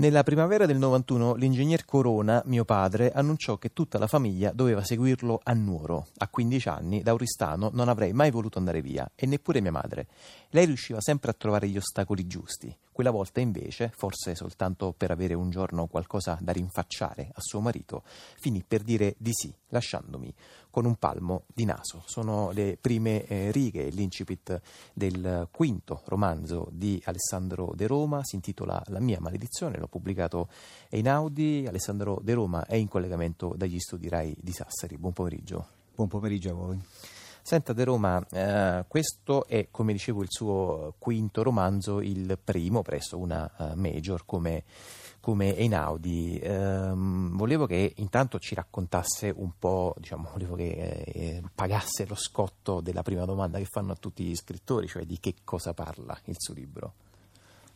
Nella primavera del 91 l'ingegner Corona, mio padre, annunciò che tutta la famiglia doveva seguirlo a Nuoro. A 15 anni, da Oristano, non avrei mai voluto andare via, e neppure mia madre. Lei riusciva sempre a trovare gli ostacoli giusti. Quella volta invece, forse soltanto per avere un giorno qualcosa da rinfacciare a suo marito, finì per dire di sì, lasciandomi con un palmo di naso. Sono le prime righe, l'incipit del quinto romanzo di Alessandro De Roma, si intitola La mia maledizione, l'ho pubblicato Einaudi. Alessandro De Roma è in collegamento dagli studi Rai di Sassari. Buon pomeriggio. Buon pomeriggio a voi. Senta De Roma, questo è, come dicevo, il suo quinto romanzo, il primo presso una major come Einaudi. Volevo che intanto ci raccontasse un po', volevo che pagasse lo scotto della prima domanda che fanno a tutti gli scrittori, cioè di che cosa parla il suo libro.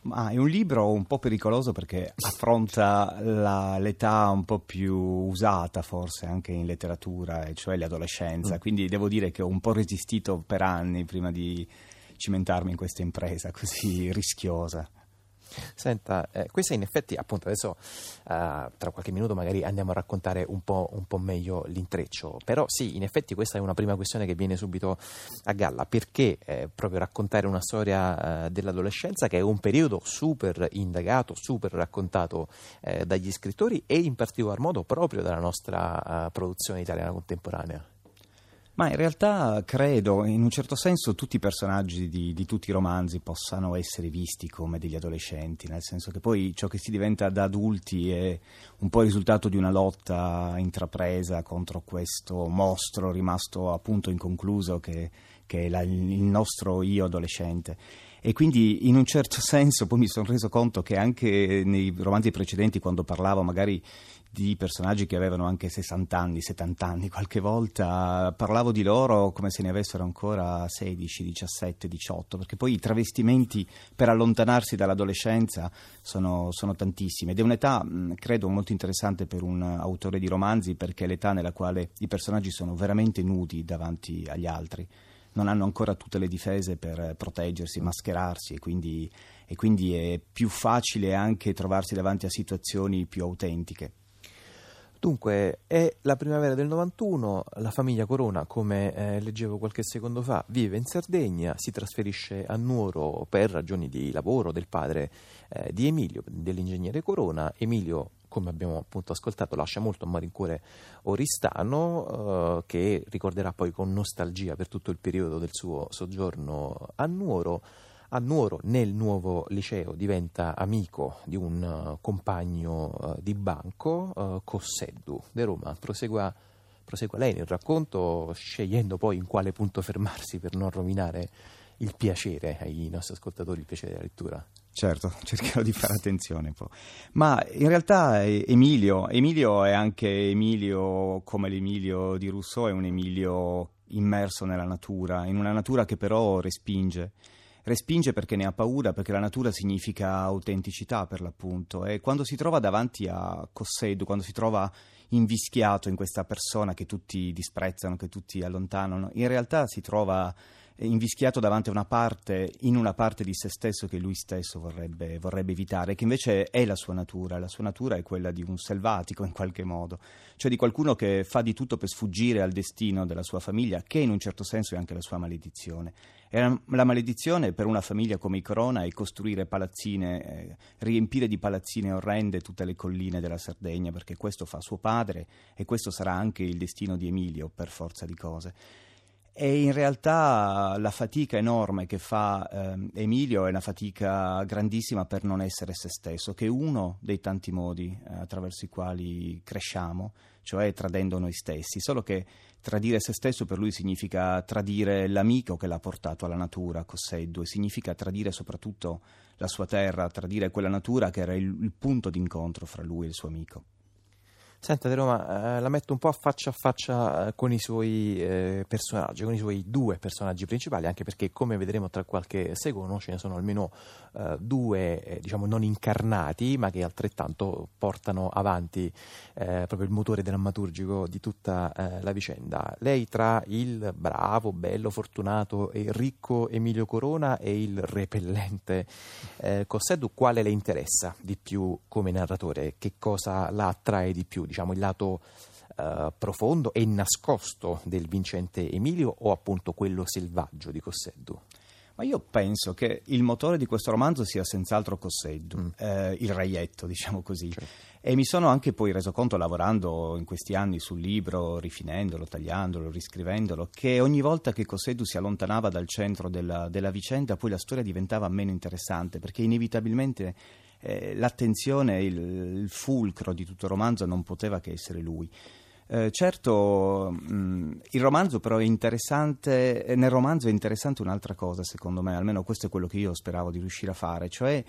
Ma è un libro un po' pericoloso perché affronta l'età un po' più usata forse anche in letteratura, cioè l'adolescenza, quindi devo dire che ho un po' resistito per anni prima di cimentarmi in questa impresa così rischiosa. Senta, questa in effetti, appunto, adesso tra qualche minuto magari andiamo a raccontare un po' meglio l'intreccio, però sì, in effetti questa è una prima questione che viene subito a galla, perché proprio raccontare una storia dell'adolescenza, che è un periodo super indagato, super raccontato dagli scrittori e in particolar modo proprio dalla nostra produzione italiana contemporanea. Ma in realtà credo, in un certo senso, tutti i personaggi di tutti i romanzi possano essere visti come degli adolescenti, nel senso che poi ciò che si diventa da adulti è un po' il risultato di una lotta intrapresa contro questo mostro rimasto appunto inconcluso che è il nostro io adolescente. E quindi in un certo senso poi mi sono reso conto che anche nei romanzi precedenti, quando parlavo magari di personaggi che avevano anche 60 anni, 70 anni qualche volta, parlavo di loro come se ne avessero ancora 16, 17, 18, perché poi i travestimenti per allontanarsi dall'adolescenza sono tantissimi, ed è un'età credo molto interessante per un autore di romanzi, perché è l'età nella quale i personaggi sono veramente nudi davanti agli altri. Non hanno ancora tutte le difese per proteggersi, mascherarsi, e quindi è più facile anche trovarsi davanti a situazioni più autentiche. Dunque, è la primavera del 91, la famiglia Corona, come leggevo qualche secondo fa, vive in Sardegna, si trasferisce a Nuoro per ragioni di lavoro del padre di Emilio, dell'ingegnere Corona. Emilio, come abbiamo appunto ascoltato, lascia molto a malincuore Oristano, che ricorderà poi con nostalgia per tutto il periodo del suo soggiorno a Nuoro. A Nuoro, nel nuovo liceo, diventa amico di un compagno di banco, Cosseddu. De Roma, prosegua lei nel racconto, scegliendo poi in quale punto fermarsi per non rovinare il piacere ai nostri ascoltatori, il piacere della lettura. Certo, cercherò di fare attenzione un po'. Ma in realtà Emilio è anche Emilio, come l'Emilio di Rousseau, è un Emilio immerso nella natura, in una natura che però respinge perché ne ha paura, perché la natura significa autenticità per l'appunto, e quando si trova davanti a Cosseddu, quando si trova invischiato in questa persona che tutti disprezzano, che tutti allontanano, in realtà si trova invischiato davanti a una parte di se stesso che lui stesso vorrebbe evitare, che invece è la sua natura. La sua natura è quella di un selvatico in qualche modo, cioè di qualcuno che fa di tutto per sfuggire al destino della sua famiglia, che in un certo senso è anche la sua maledizione. E la maledizione per una famiglia come i Corona è costruire palazzine, riempire di palazzine orrende tutte le colline della Sardegna, perché questo fa suo padre e questo sarà anche il destino di Emilio per forza di cose. E in realtà la fatica enorme che fa Emilio è una fatica grandissima per non essere se stesso, che è uno dei tanti modi attraverso i quali cresciamo, cioè tradendo noi stessi, solo che tradire se stesso per lui significa tradire l'amico che l'ha portato alla natura, Cosseddu, e significa tradire soprattutto la sua terra, tradire quella natura che era il punto d'incontro fra lui e il suo amico. Senta De Roma, la metto un po' a faccia con i suoi personaggi, con i suoi due personaggi principali, anche perché, come vedremo tra qualche secondo, ce ne sono almeno due, diciamo, non incarnati, ma che altrettanto portano avanti proprio il motore drammaturgico di tutta la vicenda. Lei tra il bravo, bello, fortunato e ricco Emilio Corona e il repellente Cosseddu, quale le interessa di più come narratore? Che cosa la attrae di più? Diciamo il lato profondo e nascosto del vincente Emilio o appunto quello selvaggio di Cosseddu? Ma io penso che il motore di questo romanzo sia senz'altro Cosseddu, il reietto, diciamo così. Certo. E mi sono anche poi reso conto, lavorando in questi anni sul libro, rifinendolo, tagliandolo, riscrivendolo, che ogni volta che Cosseddu si allontanava dal centro della vicenda, poi la storia diventava meno interessante, perché inevitabilmente l'attenzione, il fulcro di tutto il romanzo non poteva che essere lui. Certo, il romanzo però è interessante, nel romanzo è interessante un'altra cosa, secondo me, almeno questo è quello che io speravo di riuscire a fare, cioè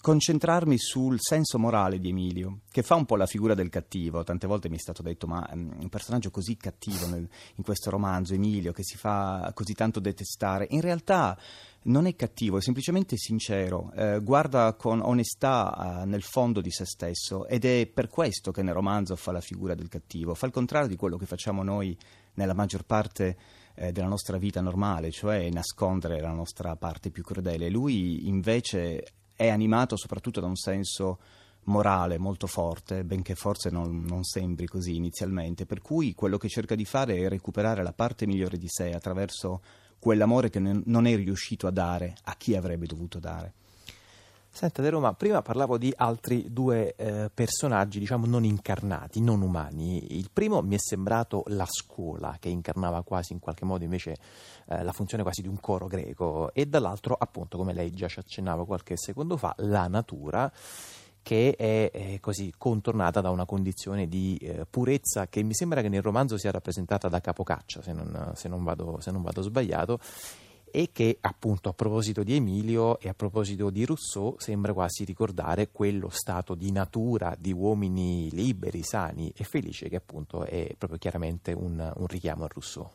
concentrarmi sul senso morale di Emilio, che fa un po' la figura del cattivo. Tante volte mi è stato detto, ma un personaggio così cattivo in questo romanzo, Emilio, che si fa così tanto detestare, in realtà non è cattivo, è semplicemente sincero, guarda con onestà nel fondo di se stesso, ed è per questo che nel romanzo fa la figura del cattivo, fa il contrario di quello che facciamo noi nella maggior parte della nostra vita normale, cioè nascondere la nostra parte più crudele. Lui invece è animato soprattutto da un senso morale molto forte, benché forse non sembri così inizialmente, per cui quello che cerca di fare è recuperare la parte migliore di sé attraverso quell'amore che non è riuscito a dare a chi avrebbe dovuto dare. Senta De Roma, prima parlavo di altri due personaggi, diciamo non incarnati, non umani. Il primo mi è sembrato la scuola, che incarnava quasi in qualche modo invece la funzione quasi di un coro greco, e dall'altro, appunto, come lei già ci accennava qualche secondo fa, la natura, che è così contornata da una condizione di purezza che mi sembra che nel romanzo sia rappresentata da Capo Caccia, se non vado sbagliato, e che appunto a proposito di Emilio e a proposito di Rousseau sembra quasi ricordare quello stato di natura di uomini liberi, sani e felici, che appunto è proprio chiaramente un richiamo a Rousseau.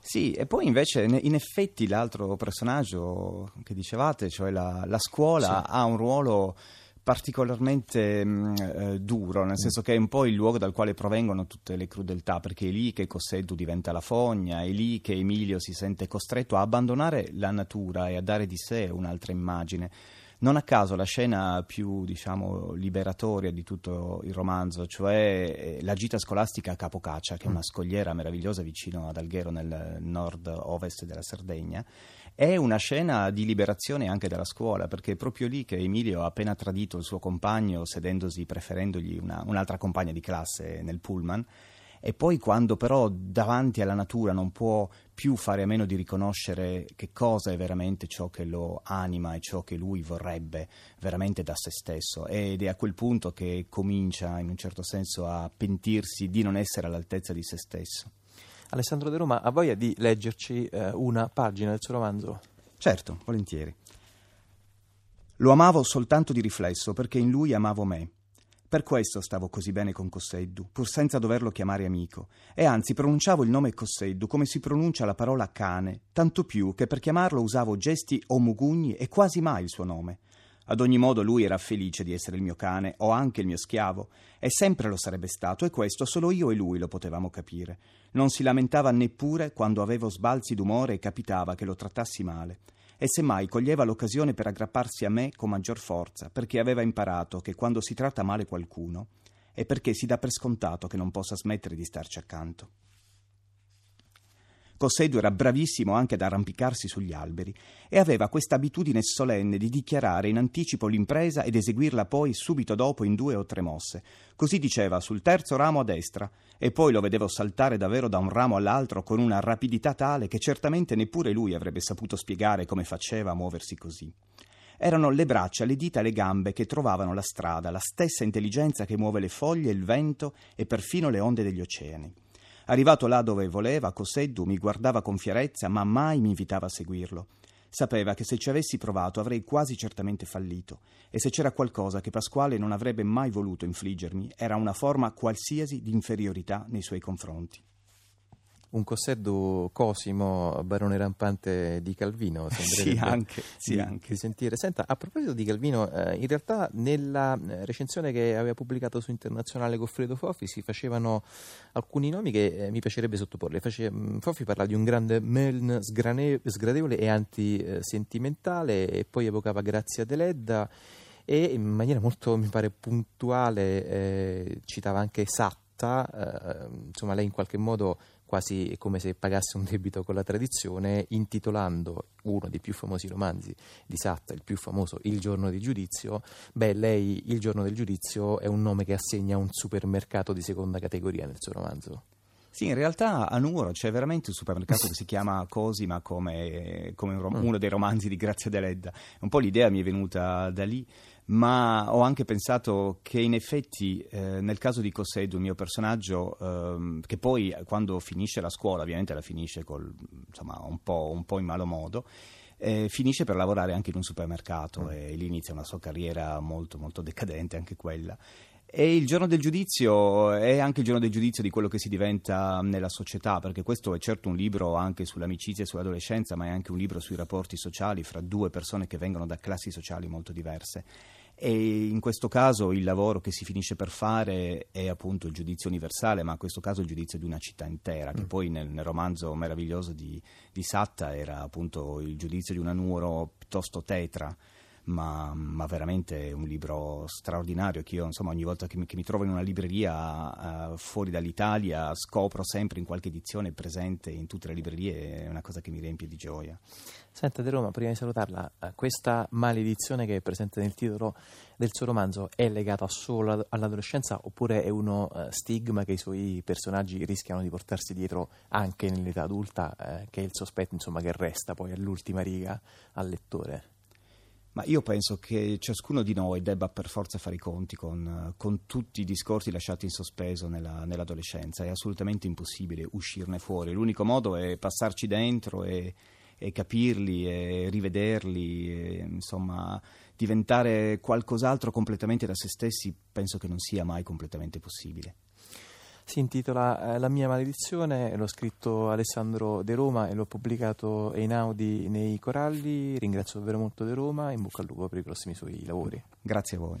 Sì, e poi invece in effetti l'altro personaggio che dicevate, cioè la scuola, sì, ha un ruolo particolarmente duro, nel senso che è un po' il luogo dal quale provengono tutte le crudeltà, perché è lì che Cosseddu diventa la fogna, è lì che Emilio si sente costretto a abbandonare la natura e a dare di sé un'altra immagine. Non a caso la scena più, diciamo, liberatoria di tutto il romanzo, cioè la gita scolastica a Capo Caccia, che è una scogliera meravigliosa vicino ad Alghero, nel nord-ovest della Sardegna, è una scena di liberazione anche dalla scuola, perché è proprio lì che Emilio ha appena tradito il suo compagno, preferendogli un'altra compagna di classe nel pullman. E poi quando però davanti alla natura non può più fare a meno di riconoscere che cosa è veramente ciò che lo anima e ciò che lui vorrebbe veramente da se stesso, ed è a quel punto che comincia in un certo senso a pentirsi di non essere all'altezza di se stesso. Alessandro De Roma, ha voglia di leggerci una pagina del suo romanzo? Certo, volentieri. Lo amavo soltanto di riflesso, perché in lui amavo me. Per questo stavo così bene con Cosseddu, pur senza doverlo chiamare amico, e anzi pronunciavo il nome Cosseddu come si pronuncia la parola cane, tanto più che per chiamarlo usavo gesti o mugugni e quasi mai il suo nome. Ad ogni modo lui era felice di essere il mio cane, o anche il mio schiavo, e sempre lo sarebbe stato, e questo solo io e lui lo potevamo capire. Non si lamentava neppure quando avevo sbalzi d'umore e capitava che lo trattassi male. E semmai coglieva l'occasione per aggrapparsi a me con maggior forza, perché aveva imparato che quando si tratta male qualcuno è perché si dà per scontato che non possa smettere di starci accanto. Cosseddu era bravissimo anche ad arrampicarsi sugli alberi e aveva questa abitudine solenne di dichiarare in anticipo l'impresa ed eseguirla poi subito dopo in 2 o 3 mosse. Così diceva sul terzo ramo a destra, e poi lo vedevo saltare davvero da un ramo all'altro con una rapidità tale che certamente neppure lui avrebbe saputo spiegare come faceva a muoversi così. Erano le braccia, le dita e le gambe che trovavano la strada, la stessa intelligenza che muove le foglie, il vento e perfino le onde degli oceani. Arrivato là dove voleva, Cosseddu mi guardava con fierezza, ma mai mi invitava a seguirlo. Sapeva che se ci avessi provato avrei quasi certamente fallito, e se c'era qualcosa che Pasquale non avrebbe mai voluto infliggermi era una forma qualsiasi di inferiorità nei suoi confronti. Un Cosseddu Cosimo, barone rampante di Calvino. Sì, anche. Sentire. Senta, a proposito di Calvino, in realtà nella recensione che aveva pubblicato su Internazionale Goffredo Fofi si facevano alcuni nomi che mi piacerebbe sottoporle. Fofi parla di un grande Meln sgradevole e antisentimentale, e poi evocava Grazia Deledda, e in maniera molto, mi pare, puntuale citava anche Satta, insomma lei in qualche modo quasi come se pagasse un debito con la tradizione, intitolando uno dei più famosi romanzi di Satta, il più famoso, Il giorno del giudizio. Beh, lei, Il giorno del giudizio, è un nome che assegna un supermercato di seconda categoria nel suo romanzo. Sì, in realtà a Nuoro c'è veramente un supermercato che si chiama Cosima, come uno dei romanzi di Grazia Deledda. Un po' l'idea mi è venuta da lì, ma ho anche pensato che in effetti nel caso di Cosseddu, il mio personaggio, che poi quando finisce la scuola, ovviamente la finisce un po' in malo modo, finisce per lavorare anche in un supermercato e lì inizia una sua carriera molto, molto decadente anche quella. E il giorno del giudizio è anche il giorno del giudizio di quello che si diventa nella società, perché questo è certo un libro anche sull'amicizia e sull'adolescenza, ma è anche un libro sui rapporti sociali fra due persone che vengono da classi sociali molto diverse. E in questo caso il lavoro che si finisce per fare è appunto il giudizio universale, ma in questo caso il giudizio di una città intera, che poi nel romanzo meraviglioso di Satta era appunto il giudizio di una Nuoro piuttosto tetra. Ma veramente è un libro straordinario che io, insomma, ogni volta che mi trovo in una libreria fuori dall'Italia scopro sempre in qualche edizione presente in tutte le librerie. È una cosa che mi riempie di gioia. Senta, De Roma, prima di salutarla, questa maledizione che è presente nel titolo del suo romanzo è legata solo all'adolescenza, oppure è uno stigma che i suoi personaggi rischiano di portarsi dietro anche nell'età adulta, che è il sospetto, insomma, che resta poi all'ultima riga al lettore? Ma io penso che ciascuno di noi debba per forza fare i conti con tutti i discorsi lasciati in sospeso nell'adolescenza. È assolutamente impossibile uscirne fuori. L'unico modo è passarci dentro e capirli e rivederli, insomma diventare qualcos'altro completamente da se stessi. Penso che non sia mai completamente possibile. Si intitola La mia maledizione, l'ho scritto Alessandro De Roma e l'ho pubblicato Einaudi nei Coralli. Ringrazio davvero molto De Roma, in bocca al lupo per i prossimi suoi lavori. Grazie a voi.